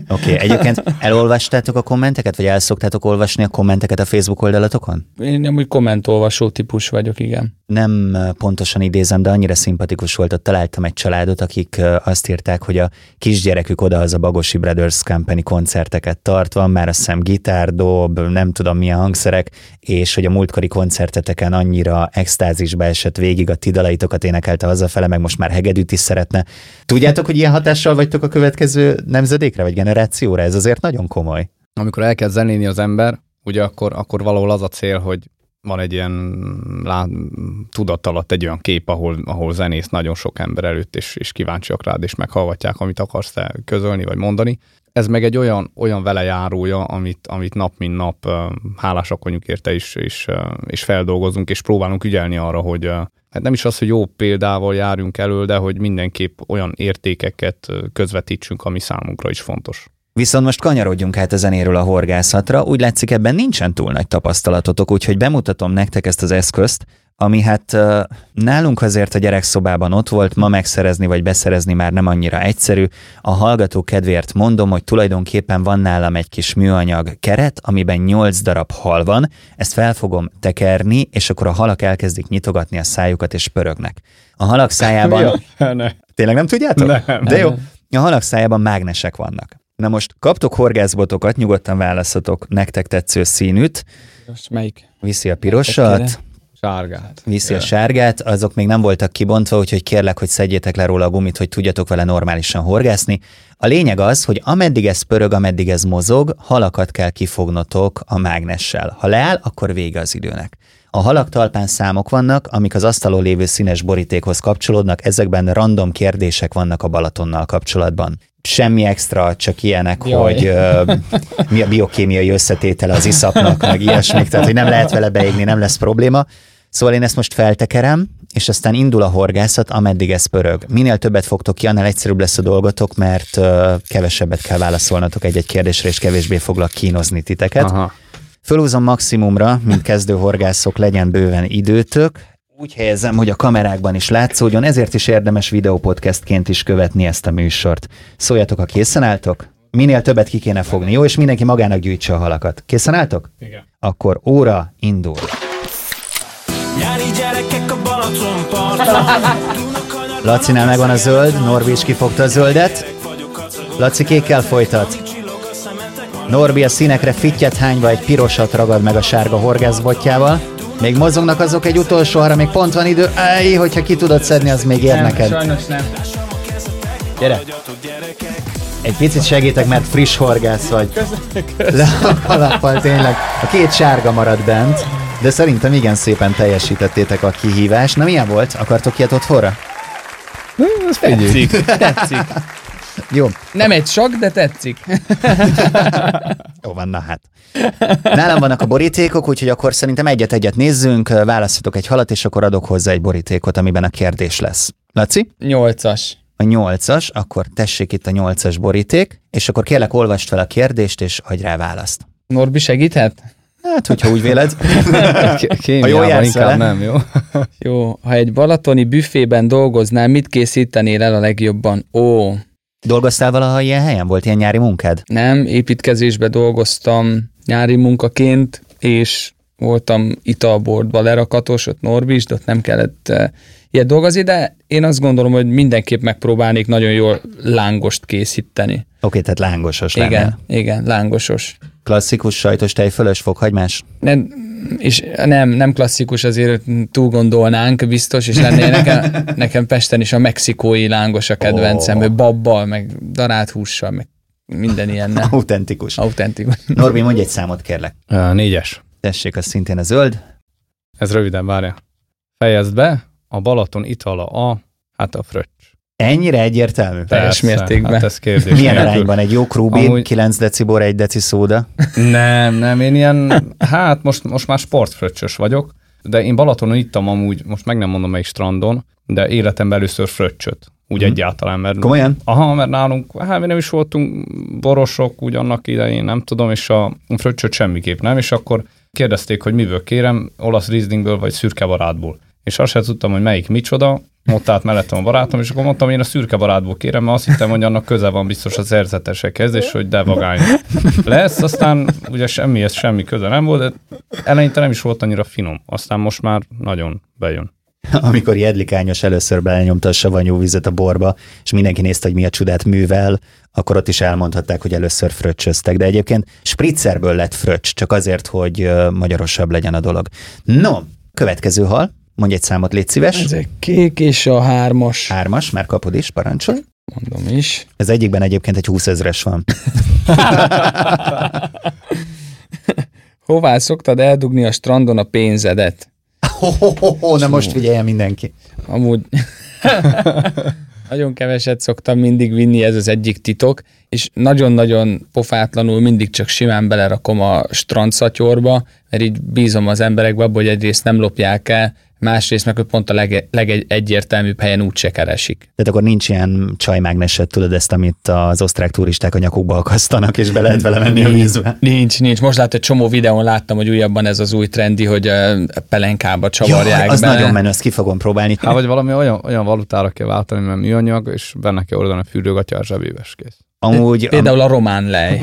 Oké, egyébként elolvastátok a kommenteket, vagy el szoktátok olvasni a kommenteket a Facebook oldalatokon? Én amúgy kommentolvasó típus vagyok, igen. Nem pontosan idézem, de annyira szimpatikus volt, ott találtam egy családot, akik azt írták, hogy a kisgyerekük odahaza Bagosi Brothers Company koncerteket tart, van már azt hiszem gitárdob, nem tudom milyen hangszerek, és hogy a múltkori koncerteteken annyira extázisba esett végig, a ti dalaitokat énekelte hazafele, meg most már hege hegedűt is szeretne. Tudjátok, hogy ilyen hatással vagytok a következő nemzedékre, vagy generációra? Ez azért nagyon komoly. Amikor elkezd zenélni az ember, ugye akkor valahol az a cél, hogy van egy ilyen tudat alatt egy olyan kép, ahol zenész nagyon sok ember előtt, és kíváncsiak rád, és meghallgatják, amit akarsz te közölni, vagy mondani. Ez meg egy olyan velejárója, amit nap mint nap, hálásak vagyunk érte is, és feldolgozunk, és próbálunk ügyelni arra, hogy hát nem is az, hogy jó példával járjunk elő, de hogy mindenképp olyan értékeket közvetítsünk, ami számunkra is fontos. Viszont most kanyarodjunk át a zenéről a horgászatra, úgy látszik ebben nincsen túl nagy tapasztalatotok, úgyhogy bemutatom nektek ezt az eszközt, ami hát nálunk azért a gyerekszobában ott volt, ma megszerezni vagy beszerezni már nem annyira egyszerű. A hallgató kedvéért mondom, hogy tulajdonképpen van nálam egy kis műanyag keret, amiben 8 darab hal van, ezt fel fogom tekerni, és akkor a halak elkezdik nyitogatni a szájukat és pörögnek. A halak szájában... Tényleg nem tudjátok? Nem. De jó. A halak szájában mágnesek vannak. Na most kaptok horgászbotokat, nyugodtan választhatok nektek tetsző színűt. Most melyik? Viszi a pirosat. Sárgát. Viszi a sárgát, azok még nem voltak kibontva, úgyhogy kérlek, hogy szedjétek le róla a gumit, hogy tudjatok vele normálisan horgászni. A lényeg az, hogy ameddig ez pörög, ameddig ez mozog, halakat kell kifognotok a mágnessel. Ha leáll, akkor vége az időnek. A halak talpán számok vannak, amik az asztalon lévő színes borítékhoz kapcsolódnak, ezekben random kérdések vannak a Balatonnal kapcsolatban. Semmi extra, csak ilyenek, hogy mi a biokémiai összetétele az iszapnak, meg ilyesmik, tehát hogy nem lehet vele beégni, nem lesz probléma. Szóval én ezt most feltekerem, és aztán indul a horgászat, ameddig ez pörög. Minél többet fogtok ki, annál egyszerűbb lesz a dolgotok, mert kevesebbet kell válaszolnatok egy-egy kérdésre, és kevésbé foglak kínozni titeket. Aha. Fölhúzom maximumra, mint kezdő horgászok, legyen bőven időtök. Úgy helyezem, hogy a kamerákban is látszódjon, ezért is érdemes videópodcastként is követni ezt a műsort. Szóljatok, ha készen álltok? Minél többet ki kéne fogni, jó? És mindenki magának gyűjtse a halakat. Készen álltok? Igen. Akkor óra indul. Nyári gyerekek a Balatonparton. Lacinál megvan a zöld, Norbi is kifogta a zöldet. Laci kékkel folytat. Norbi a színekre fittyet hányva egy pirosat ragad meg a sárga horgászbotjával. Még mozognak azok egy utolsóra, még pont van idő. Ej, hogyha ki tudod szedni, az még ér neked. Sajnos nem. Gyere. Egy picit segítek, mert friss horgász vagy. Lappal, tényleg. A 2 sárga maradt bent, de szerintem igen szépen teljesítettétek a kihívást. Na, milyen volt? Akartok ilyet otthonra? Tetszik. Jó. Nem egy sok, de tetszik. Jó van, na hát. Nálam vannak a borítékok, úgyhogy akkor szerintem egyet-egyet nézzünk, választhatok egy halat, és akkor adok hozzá egy borítékot, amiben a kérdés lesz. Laci? 8-as. A 8-as, akkor tessék itt a 8-as boríték, és akkor kérlek, olvasd fel a kérdést, és adj rá választ. Norbi segíthet? Hát, hogyha úgy véled. Kémiában inkább nem, jó? Jó, ha egy balatoni büfében dolgoznál, mit készítenél el a legjobban? Ó... Dolgoztál valaha ilyen helyen? Volt ilyen nyári munkád? Nem, építkezésbe dolgoztam nyári munkaként, és voltam italboltba lerakatos, ott Norbi is, de ott nem kellett ilyet dolgozni, de én azt gondolom, hogy mindenképp megpróbálnék nagyon jól lángost készíteni. Oké, tehát lángosos lenne. Igen, lángosos. Klasszikus sajtos tejfölös fokhagymás? Nem klasszikus, azért túl gondolnánk biztos, és lenné nekem Pesten is a mexikói lángos a kedvencem, babbal, meg darált hússal, meg minden ilyennel. Autentikus. Norbi, mondj egy számot, kérlek. 4-es. Tessék, az szintén a zöld. Ez röviden, várja. Fejezd be, a Balaton itala a fröccs. Ennyire egyértelmű? Teljes mértékben. Hát ez kérdés. Milyen arányban? Egy jó krúbin, 9 deci bor, 1 deci szóda? Nem, én ilyen, most már sportfröccsös vagyok, de én Balatonon ittam amúgy, most meg nem mondom melyik strandon, de életemben először fröccsöt, úgy egyáltalán. Mert, komolyan? Aha, mert nálunk, mi nem is voltunk borosok úgy annak idején, nem tudom, és a fröccsöt semmiképp nem, és akkor kérdezték, hogy miből kérem, olasz rizlingből vagy szürke barátból. És azt sem tudtam, hogy melyik micsoda, ott állt mellettem a barátom, és akkor mondtam, én a szürke barátból kérem, mert azt hittem, hogy annak köze van biztos az érzetesekhez, és hogy devagány lesz, aztán ugye semmi köze nem volt, de eleinte nem is volt annyira finom, aztán most már nagyon bejön. Amikor jedlikányos először belenyomta a savanyú vizet a borba, és mindenki nézte, hogy mi a csodát művel, akkor ott is elmondhatták, hogy először fröccsöztek, de egyébként spriccerből lett fröccs, csak azért, hogy magyarosabb legyen a dolog. No, következő hal. Mondj egy számot, légy szíves. Ez egy kék és a 3-as. 3-as, már kapod is, parancsol. Mondom is. Ez egyikben egyébként egy 20 000-es van. Hová szoktad eldugni a strandon a pénzedet? Na most figyeljen mindenki. Amúgy nagyon keveset szoktam mindig vinni, ez az egyik titok, és nagyon-nagyon pofátlanul mindig csak simán belerakom a strandszatyorba, mert így bízom az emberekbe abban, hogy egyrészt nem lopják el, másrészt meg pont a legegyértelműbb helyen úgyse keresik. Tehát akkor nincs ilyen csajmágnesed, tudod ezt, amit az osztrák turisták a nyakukba akasztanak, és be lehet vele menni a vízbe? Nincs. Most láttam, egy csomó videón láttam, hogy újabban ez az új trendi, hogy pelenkába csavarják bele. Az nagyon menő, ezt ki fogom próbálni. Hát vagy valami olyan valutára kell váltani, mert műanyag, és benne kell oldani a fürdőgatya, a zsebéves kész. Amúgy például a román lej.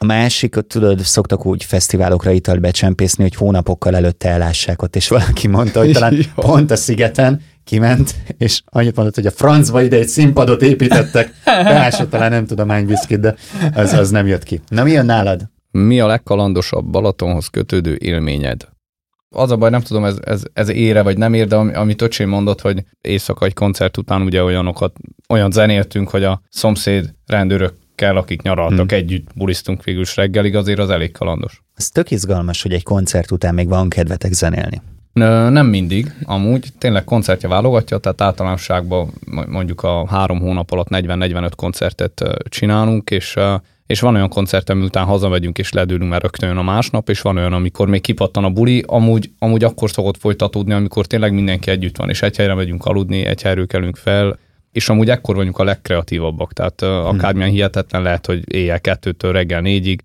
A másik, tudod, szoktak úgy fesztiválokra italt becsempészni, hogy hónapokkal előtte elássák ott, és valaki mondta, hogy talán pont a Szigeten kiment, és annyit mondott, hogy a francba ide egy színpadot építettek, beásott talán nem tudom hány viszkit, de az nem jött ki. Na, mi jön nálad? Mi a legkalandosabb Balatonhoz kötődő élményed? Az a baj, nem tudom, ez ére vagy nem ér, de amit öcsém mondott, hogy éjszaka egy koncert után ugye olyan zenéltünk, hogy a szomszéd rendőrök kell, akik nyaraltak, együtt bulisztunk végül is reggelig, azért az elég kalandos. Ez tök izgalmas, hogy egy koncert után még van kedvetek zenélni. Nem mindig, amúgy. Tényleg koncertje válogatja, tehát általánosságban mondjuk a 3 hónap alatt 40-45 koncertet csinálunk, és van olyan koncert, után hazamegyünk és ledülünk, mert rögtön a másnap, és van olyan, amikor még kipattan a buli, amúgy akkor szokott folytatódni, amikor tényleg mindenki együtt van, és egy helyre megyünk aludni, egy helyről kelünk fel, és amúgy ekkor vagyunk a legkreatívabbak, tehát akármilyen hihetetlen lehet, hogy éjjel 2-től reggel 4-ig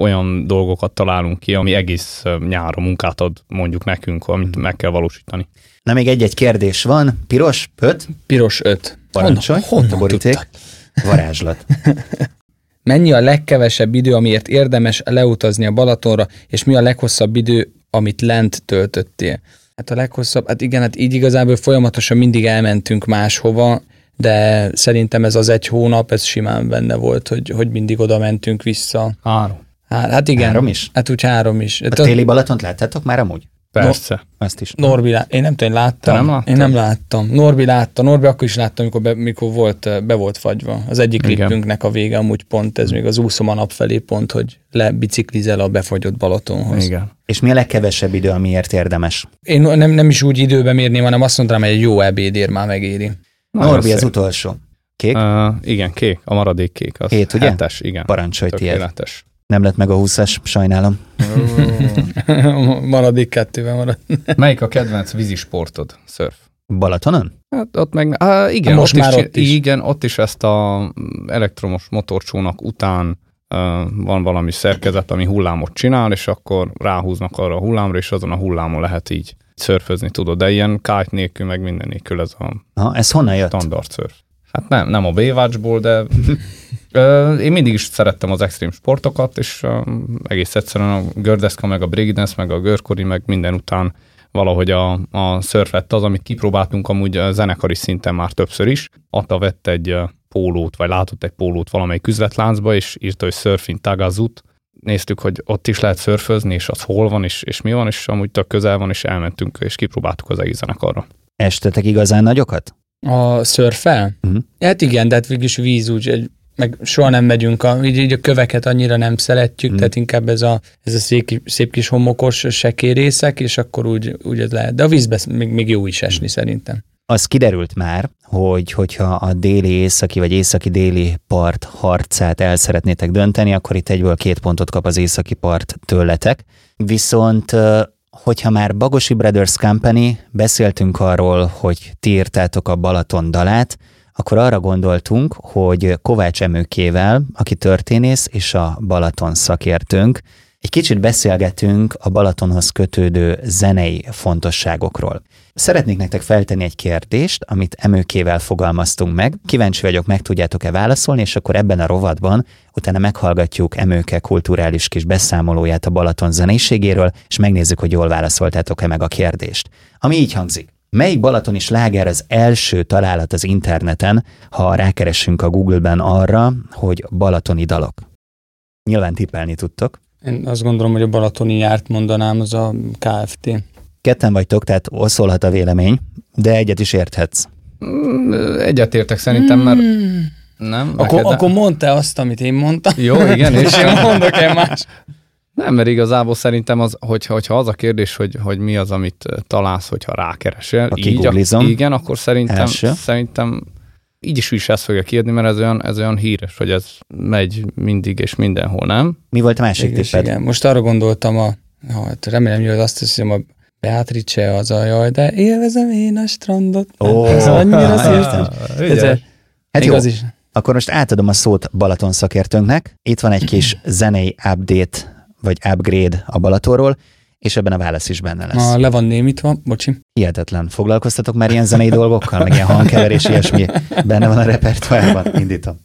olyan dolgokat találunk ki, ami egész nyáron munkát ad mondjuk nekünk, amit meg kell valósítani. Na, még egy-egy kérdés van. Piros 5? Piros 5. Parancsolj. Honnan boríték? Varázslat. Mennyi a legkevesebb idő, amiért érdemes leutazni a Balatonra, és mi a leghosszabb idő, amit lent töltöttél? Hát a leghosszabb, igen, így igazából folyamatosan mindig elmentünk máshova, de szerintem ez az 1 hónap, ez simán benne volt, hogy mindig oda mentünk vissza. 3. Hát igen. 3 is? Hát úgy 3 is. A téli Balatont láttátok már amúgy? Persze. Azt is. Norbi látta. Én nem tudom, én nem láttam. Norbi látta. Norbi akkor is látta, mikor be volt fagyva. Az egyik klippünknek a vége amúgy pont ez, még az úszom a nap felé pont, hogy lebiciklizel a befagyott Balatonhoz. Igen. És mi a legkevesebb idő, amiért érdemes? Én nem is úgy időben mérném, hanem azt mondanám, hogy egy jó ebédért már megéri. Norbi az utolsó. Kék? Igen, kék. A maradék kék. Az 7, ugye? 7-es, igen. Parancsolj tiéd. Nem lett meg a 20-as, sajnálom. Maradék 2-ben marad. Melyik a kedvenc vízisportod? Szörf. Balatonon? Hát ott meg... igen, most ott már is, igen, ott is ezt a elektromos motorcsónak után van valami szerkezet, ami hullámot csinál, és akkor ráhúznak arra a hullámra, és azon a hullámon lehet így szörfözni, tudod. De ilyen kite nélkül, meg minden nélkül ez a... ez honnan jött? Standard szörf. Hát nem a Baywatchból, de... Én mindig is szerettem az extrém sportokat, és egész egyszerűen a gördeszka, meg a breakdance, meg a görkori, meg minden után valahogy a szörf lett az, amit kipróbáltunk amúgy zenekari szinten már többször is. Ata vett egy pólót, vagy látott egy pólót valamelyik üzletláncba, és írta, hogy Surfing Tagazut. Néztük, hogy ott is lehet szörfözni, és az hol van, és mi van, és amúgy tök közel van, és elmentünk, és kipróbáltuk az egész zenekarra. Estetek igazán nagyokat? A szörfel? Hát igen, de hát végülis víz úgy, meg soha nem megyünk, így a köveket annyira nem szeretjük, tehát inkább ez a szép kis homokos sekérészek, és akkor úgy ez lehet. De a vízbe még jó is esni szerintem. Az kiderült már, hogyha a déli északi vagy északi-déli part harcát el szeretnétek dönteni, akkor itt egyből 2 pontot kap az északi part tőletek. Viszont hogyha már Bagosi Brothers Company, beszéltünk arról, hogy ti írtátok a Balaton dalát, akkor arra gondoltunk, hogy Kovács Emőkével, aki történész és a Balaton szakértőnk, egy kicsit beszélgetünk a Balatonhoz kötődő zenei fontosságokról. Szeretnék nektek feltenni egy kérdést, amit Emőkével fogalmaztunk meg. Kíváncsi vagyok, meg tudjátok-e válaszolni, és akkor ebben a rovatban utána meghallgatjuk Emőke kulturális kis beszámolóját a Balaton zeneiségéről, és megnézzük, hogy jól válaszoltátok-e meg a kérdést. Ami így hangzik. Melyik balatoni sláger az első találat az interneten, ha rákeresünk a Google-ben arra, hogy balatoni dalok? Nyilván tippelni tudtok. Én azt gondolom, hogy a balatoni járt mondanám, az a KFT. Ketten vagytok, tehát oszolhat a vélemény, de egyet is érthetsz. Egyet értek szerintem, mert nem. Akkor mondd te azt, amit én mondtam. Jó, igen, és én mondok-e más? Nem, mert igazából szerintem az, hogyha az a kérdés, hogy mi az, amit találsz, hogyha rákeresel. Ha kiguglizom. Igen, akkor szerintem így is ezt fogja kiírni, mert ez olyan híres, hogy ez megy mindig és mindenhol, nem? Mi volt a másik tipped? Igen, most arra gondoltam, remélem, hogy azt hiszem, a Beatrice az a jaj, de élvezem én a strandot. Ez annyira szép. Hát igaz is. Akkor most átadom a szót Balaton szakértőnknek. Itt van egy kis zenei update, vagy upgrade a Balatonról, és ebben a válasz is benne lesz. Le van némítva, bocsi. Hihetetlen. Foglalkoztatok már ilyen zenei dolgokkal, meg ilyen hangkeverés, ilyesmi benne van a repertoárban. Indítom.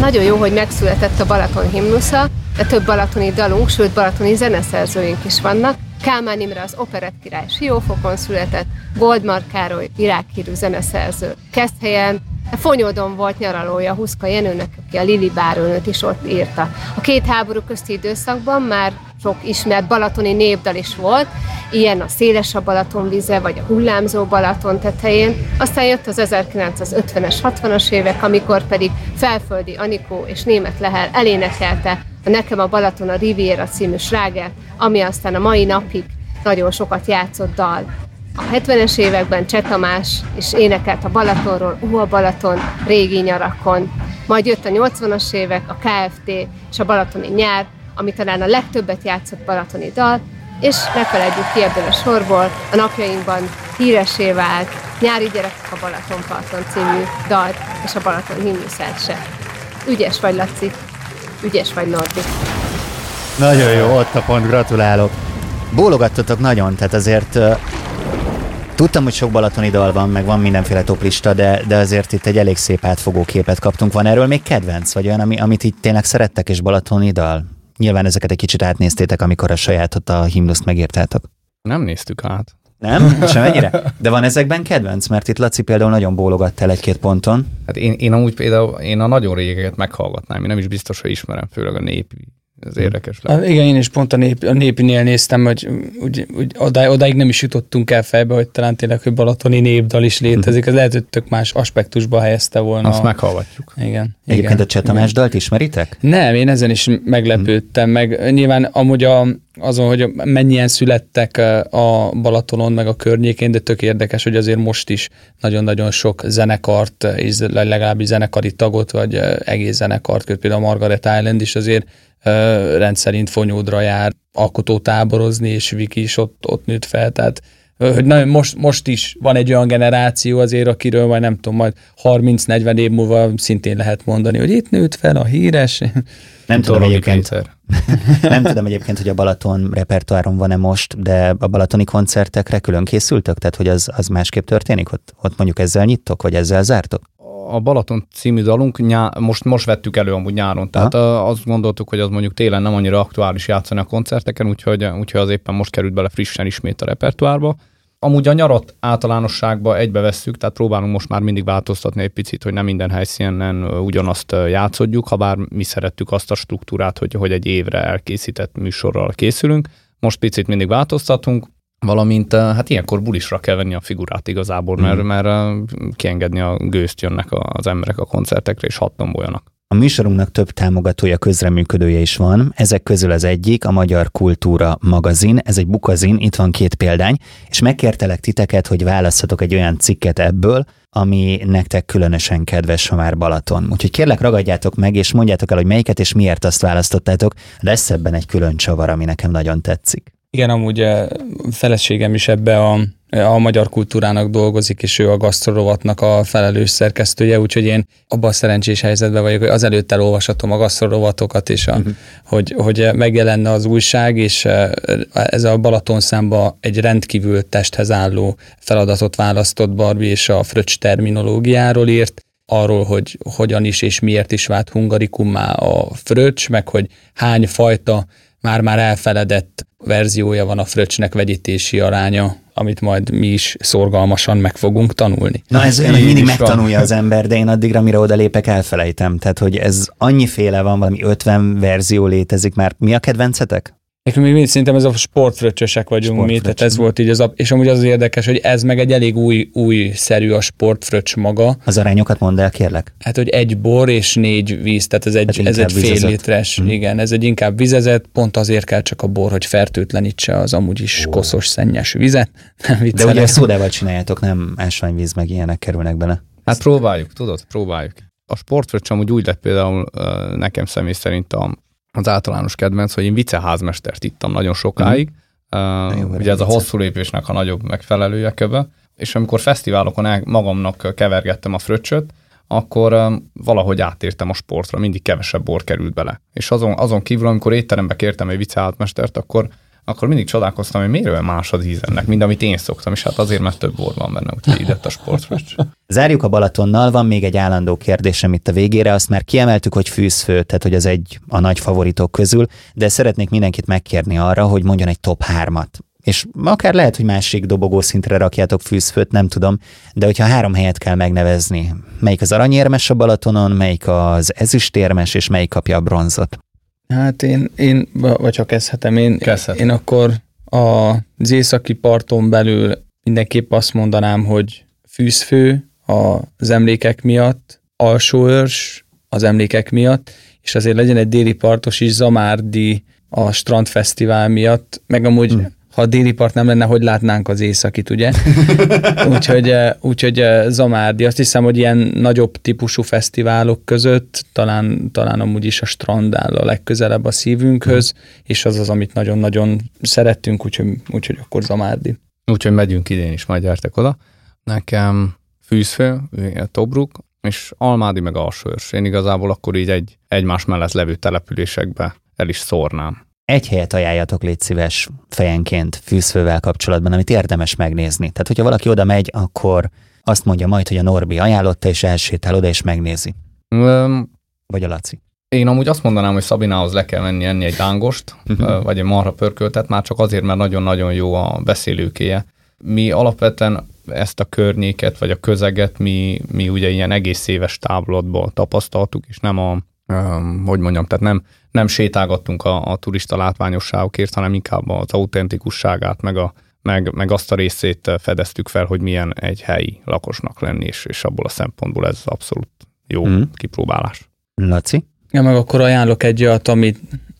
Nagyon jó, hogy megszületett a Balaton himnusza, de több balatoni dalunk, sőt balatoni zeneszerzőink is vannak. Kálmán Imre az operettkirály Siófokon született, Goldmar Károly világhírű zeneszerző Keszthelyen, Fonyódon volt nyaralója Huszka Jenőnek, aki a Lili bárőnőt is ott írta. A két háború közti időszakban már sok ismert balatoni népdal is volt, ilyen a Széles a Balaton vize, vagy a Hullámzó Balaton tetején. Aztán jött az 1950-es, 60-as évek, amikor pedig Felföldi Anikó és Németh Lehel elénekelte a Nekem a Balaton a Riviera című slágert, ami aztán a mai napig nagyon sokat játszott dal. A 70-es években Cseh Tamás is énekelt a Balatonról, a Balaton, régi nyarakon. Majd jött a 80-as évek, a KFT és a Balatoni nyár, ami talán a legtöbbet játszott balatoni dal, és ne feledjük ki ebből a sorból, a napjainkban híressé vált Nyári gyerekek a Balatonparton című dal és a Balaton himnuszát se. Ügyes vagy, Laci. Ügyes vagy, Norbi. Nagyon jó, ott a pont, gratulálok. Bólogattatok nagyon, tehát azért... Tudtam, hogy sok balatoni dal van, meg van mindenféle toplista, de azért itt egy elég szép átfogó képet kaptunk. Van erről még kedvenc, vagy olyan, amit itt tényleg szerettek, és balatoni dal? Nyilván ezeket egy kicsit átnéztétek, amikor a sajátot, a himnuszt megírtátok. Nem néztük át. Nem? Semennyire? De van ezekben kedvenc? Mert itt Laci például nagyon bólogatt el egy-két ponton. Hát én amúgy például a nagyon régeket meghallgatnám, én nem is biztos, hogy ismerem, főleg a népi. Ez érdekes. Igen, én is pont a népinél néztem, hogy úgy odáig nem is jutottunk el fejbe, hogy talán tényleg, hogy balatoni népdal is létezik. Ez lehet, hogy tök más aspektusba helyezte volna. Azt meghallgatjuk. Igen. Egyébként a Cseh Tamás dalt ismeritek? Nem, én ezen is meglepődtem. Meg nyilván amúgy azon, hogy mennyien születtek a Balatonon, meg a környékén, de tök érdekes, hogy azért most is nagyon-nagyon sok zenekart, és legalábbis zenekari tagot, vagy egész zenekart, például a Margaret Island is azért rendszerint Fonyódra jár alkotótáborozni, és Viki is ott nőtt fel, tehát hogy most is van egy olyan generáció azért, akiről majd nem tudom, majd 30-40 év múlva szintén lehet mondani, hogy itt nőtt fel a híres. Nem tudom egyébként, hogy a Balaton repertoáron van-e most, de a balatoni koncertekre külön készültök? Tehát, hogy az másképp történik? Ott mondjuk ezzel nyittok, vagy ezzel zártok? A Balaton című dalunk most vettük elő amúgy nyáron, tehát azt gondoltuk, hogy az mondjuk télen nem annyira aktuális játszani a koncerteken, úgyhogy az éppen most került bele frissen ismét a repertoárba. Amúgy a nyarat általánosságban egybe vesszük, tehát próbálunk most már mindig változtatni egy picit, hogy nem minden helyszínen ugyanazt játszodjuk, ha bár mi szerettük azt a struktúrát, hogy egy évre elkészített műsorral készülünk. Most picit mindig változtatunk, valamint hát ilyenkor bulisra kell venni a figurát igazából, mert kiengedni a gőzt, jönnek az emberek a koncertekre, és hat domboljanak. A műsorunknak több támogatója, közreműködője is van. Ezek közül az egyik a Magyar Kultúra magazin, ez egy bukazin, itt van 2 példány, és megkértelek titeket, hogy válasszatok egy olyan cikket ebből, ami nektek különösen kedves, ha már Balaton. Úgyhogy kérlek, ragadjátok meg, és mondjátok el, hogy melyiket és miért azt választottátok. Lesz ebben egy külön csavar, ami nekem nagyon tetszik. Igen, amúgy feleségem is ebbe a Magyar Kultúrának dolgozik, és ő a gasztrorovatnak a felelős szerkesztője, úgyhogy én abban a szerencsés helyzetben vagyok, hogy azelőtt elolvashatom a gasztrorovatokat, és hogy megjelenne az újság, és ez a Balatonszámba egy rendkívül testhez álló feladatot választott Barbi, és a fröccs terminológiáról írt, arról, hogy hogyan is és miért is vált hungarikummá a fröccs, meg hogy hány fajta már elfeledett verziója van a fröccsnek, vegyítési aránya, amit majd mi is szorgalmasan meg fogunk tanulni. Na ez olyan, hogy mindig megtanulja az ember, de én addigra, mire oda lépek, elfelejtem. Tehát, hogy ez annyiféle van, valami 50 verzió létezik már. Mi a kedvencetek? Nekünk még mindig szerintem ez a sportfröccsösek vagyunk mi, tehát ez volt így az, és amúgy az érdekes, hogy ez meg egy elég újszerű a sportfröccs maga. Az arányokat mondd el, kérlek. Hát, hogy 1 bor és 4 víz, tehát ez egy fél literes, igen, ez egy inkább vizezet, pont azért kell csak a bor, hogy fertőtlenítse az amúgy is koszos, szennyes vizet. De ugye szódával csináljátok, nem ásványvíz, meg ilyenek kerülnek bele. Hát próbáljuk, tudod, próbáljuk. A sportfröccs amúgy úgy lett például nekem személy szerint az általános kedvenc, hogy én viceházmestert ittam nagyon sokáig. Ugye ez a hosszú lépésnek a nagyobb megfelelője köve. És amikor fesztiválokon magamnak kevergettem a fröccsöt, akkor valahogy átértem a sportra, mindig kevesebb bor került bele. És azon kívül, amikor étterembe kértem egy viceházmestert, akkor mindig csodálkoztam, hogy miért olyan más az íz ennek, mint amit én szoktam, és hát azért, mert több bor van benne, úgyhogy idett a sportfröccs. Zárjuk a Balatonnal, van még egy állandó kérdésem itt a végére, azt már kiemeltük, hogy fűzfő, tehát hogy az egy a nagy favoritok közül, de szeretnék mindenkit megkérni arra, hogy mondjon egy top 3-at. És akár lehet, hogy másik dobogó szintre rakjátok fűzfőt, nem tudom, de hogyha 3 helyet kell megnevezni, melyik az aranyérmes a Balatonon, melyik az ezüstérmes, és melyik kapja a bronzot? Hát én vagy ha kezdhetem, én akkor az északi parton belül mindenképp azt mondanám, hogy fűzfő az emlékek miatt, Alsóörs az emlékek miatt, és azért legyen egy déli partos is, Zamárdi a strandfesztivál miatt, meg amúgy, ha a déli part nem lenne, hogy látnánk az északit, ugye? úgyhogy Zamárdi, azt hiszem, hogy ilyen nagyobb típusú fesztiválok között talán amúgy is a strand áll a legközelebb a szívünkhöz, és az az, amit nagyon-nagyon szerettünk, úgyhogy akkor Zamárdi. Úgyhogy megyünk idén is, majd gyertek oda. Nekem fűzfő, Tobruk, és Almádi meg Alsóörs. Én igazából akkor így egymás mellett levő településekbe el is szórnám. Egy helyet ajánljatok, légy szíves, fejenként fűzfővel kapcsolatban, amit érdemes megnézni. Tehát, hogyha valaki oda megy, akkor azt mondja majd, hogy a Norbi ajánlotta, és elsétál oda, és megnézi. Vagy a Laci. Én amúgy azt mondanám, hogy Szabinához le kell menni enni egy lángost, vagy egy marha pörköltet, már csak azért, mert nagyon-nagyon jó a beszélőkéje. Mi alapvetően ezt a környéket, vagy a közeget, mi ugye ilyen egész éves távlatból tapasztaltuk, és nem a tehát nem sétálgattunk a turista látványosságokért, hanem inkább az autentikusságát, meg azt a részét fedeztük fel, hogy milyen egy helyi lakosnak lenni, és abból a szempontból ez abszolút jó kipróbálás. Laci? Ja, meg akkor ajánlok egy olyat,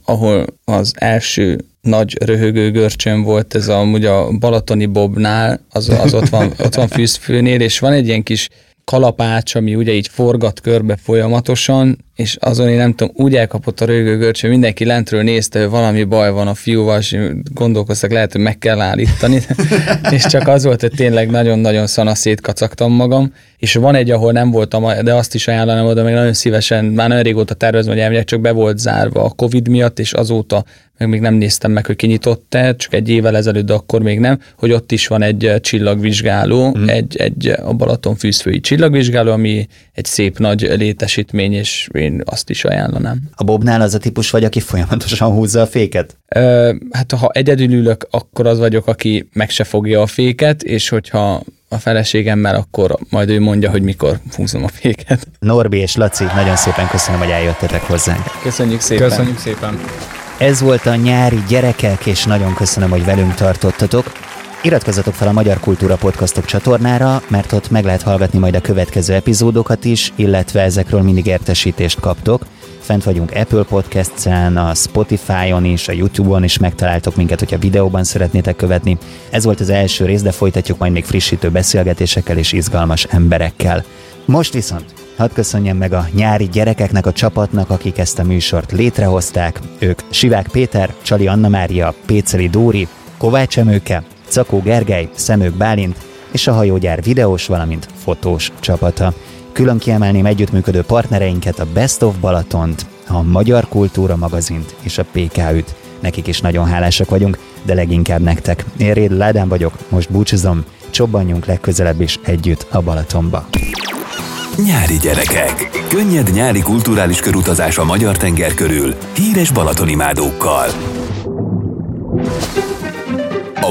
ahol az első nagy röhögő görcsön volt, ez amúgy a Balatoni Bobnál, az ott van fűzfőnél, és van egy ilyen kis kalapács, ami ugye így forgat körbe folyamatosan, és azon én nem tudom, úgy elkapott a röhögőgörcs, hogy mindenki lentről nézte, hogy valami baj van a fiúval, és gondolkoztak, lehet, hogy meg kell állítani. És csak az volt, hogy tényleg nagyon-nagyon szanaszét kacagtam magam, és van egy, ahol nem voltam, de azt is ajánlanám oda, meg nagyon szívesen, már nagyon régóta tervezem, hogy elmegyek, csak be volt zárva a Covid miatt, és azóta meg még nem néztem meg, hogy kinyitott-e, csak 1 évvel ezelőtt, de akkor még nem, hogy ott is van egy csillagvizsgáló, egy a Balaton fűzfői csillagvizsgáló, ami egy szép nagy létesítmény, és én azt is ajánlanám. A Bobnál az a típus vagy, aki folyamatosan húzza a féket? Hát ha egyedül ülök, akkor az vagyok, aki meg se fogja a féket, és hogyha a feleségemmel, akkor majd ő mondja, hogy mikor húzom a féket. Norbi és Laci, nagyon szépen köszönöm, hogy eljöttetek hozzánk. Köszönjük szépen. Köszönjük szépen. Ez volt a Nyári Gyerekek, és nagyon köszönöm, hogy velünk tartottatok. Iratkozzatok fel a Magyar Kultúra Podcastok csatornára, mert ott meg lehet hallgatni majd a következő epizódokat is, illetve ezekről mindig értesítést kaptok. Fent vagyunk Apple Podcasts-en, a Spotify-on is, a YouTube-on is megtaláltok minket, hogyha videóban szeretnétek követni. Ez volt az első rész, de folytatjuk majd még frissítő beszélgetésekkel és izgalmas emberekkel. Most viszont hadd köszönjem meg a Nyári Gyerekeknek, a csapatnak, akik ezt a műsort létrehozták. Ők Sivák Péter, Csali Anna Mária, Péceli Dóri, Kovács Emőke, Czakó Gergely, Szemők Bálint és a Hajógyár videós, valamint fotós csapata. Külön kiemelném együttműködő partnereinket, a Best of Balatont, a Magyar Kultúra magazint és a PKÜ-t. Nekik is nagyon hálásak vagyunk, de leginkább nektek. Én Réd Ládán vagyok, most búcsúzom, csobbanjunk legközelebb is együtt a Balatonba. Nyári gyerekek. Könnyed nyári kulturális körutazás a magyar tenger körül, híres Balatonimádókkal. A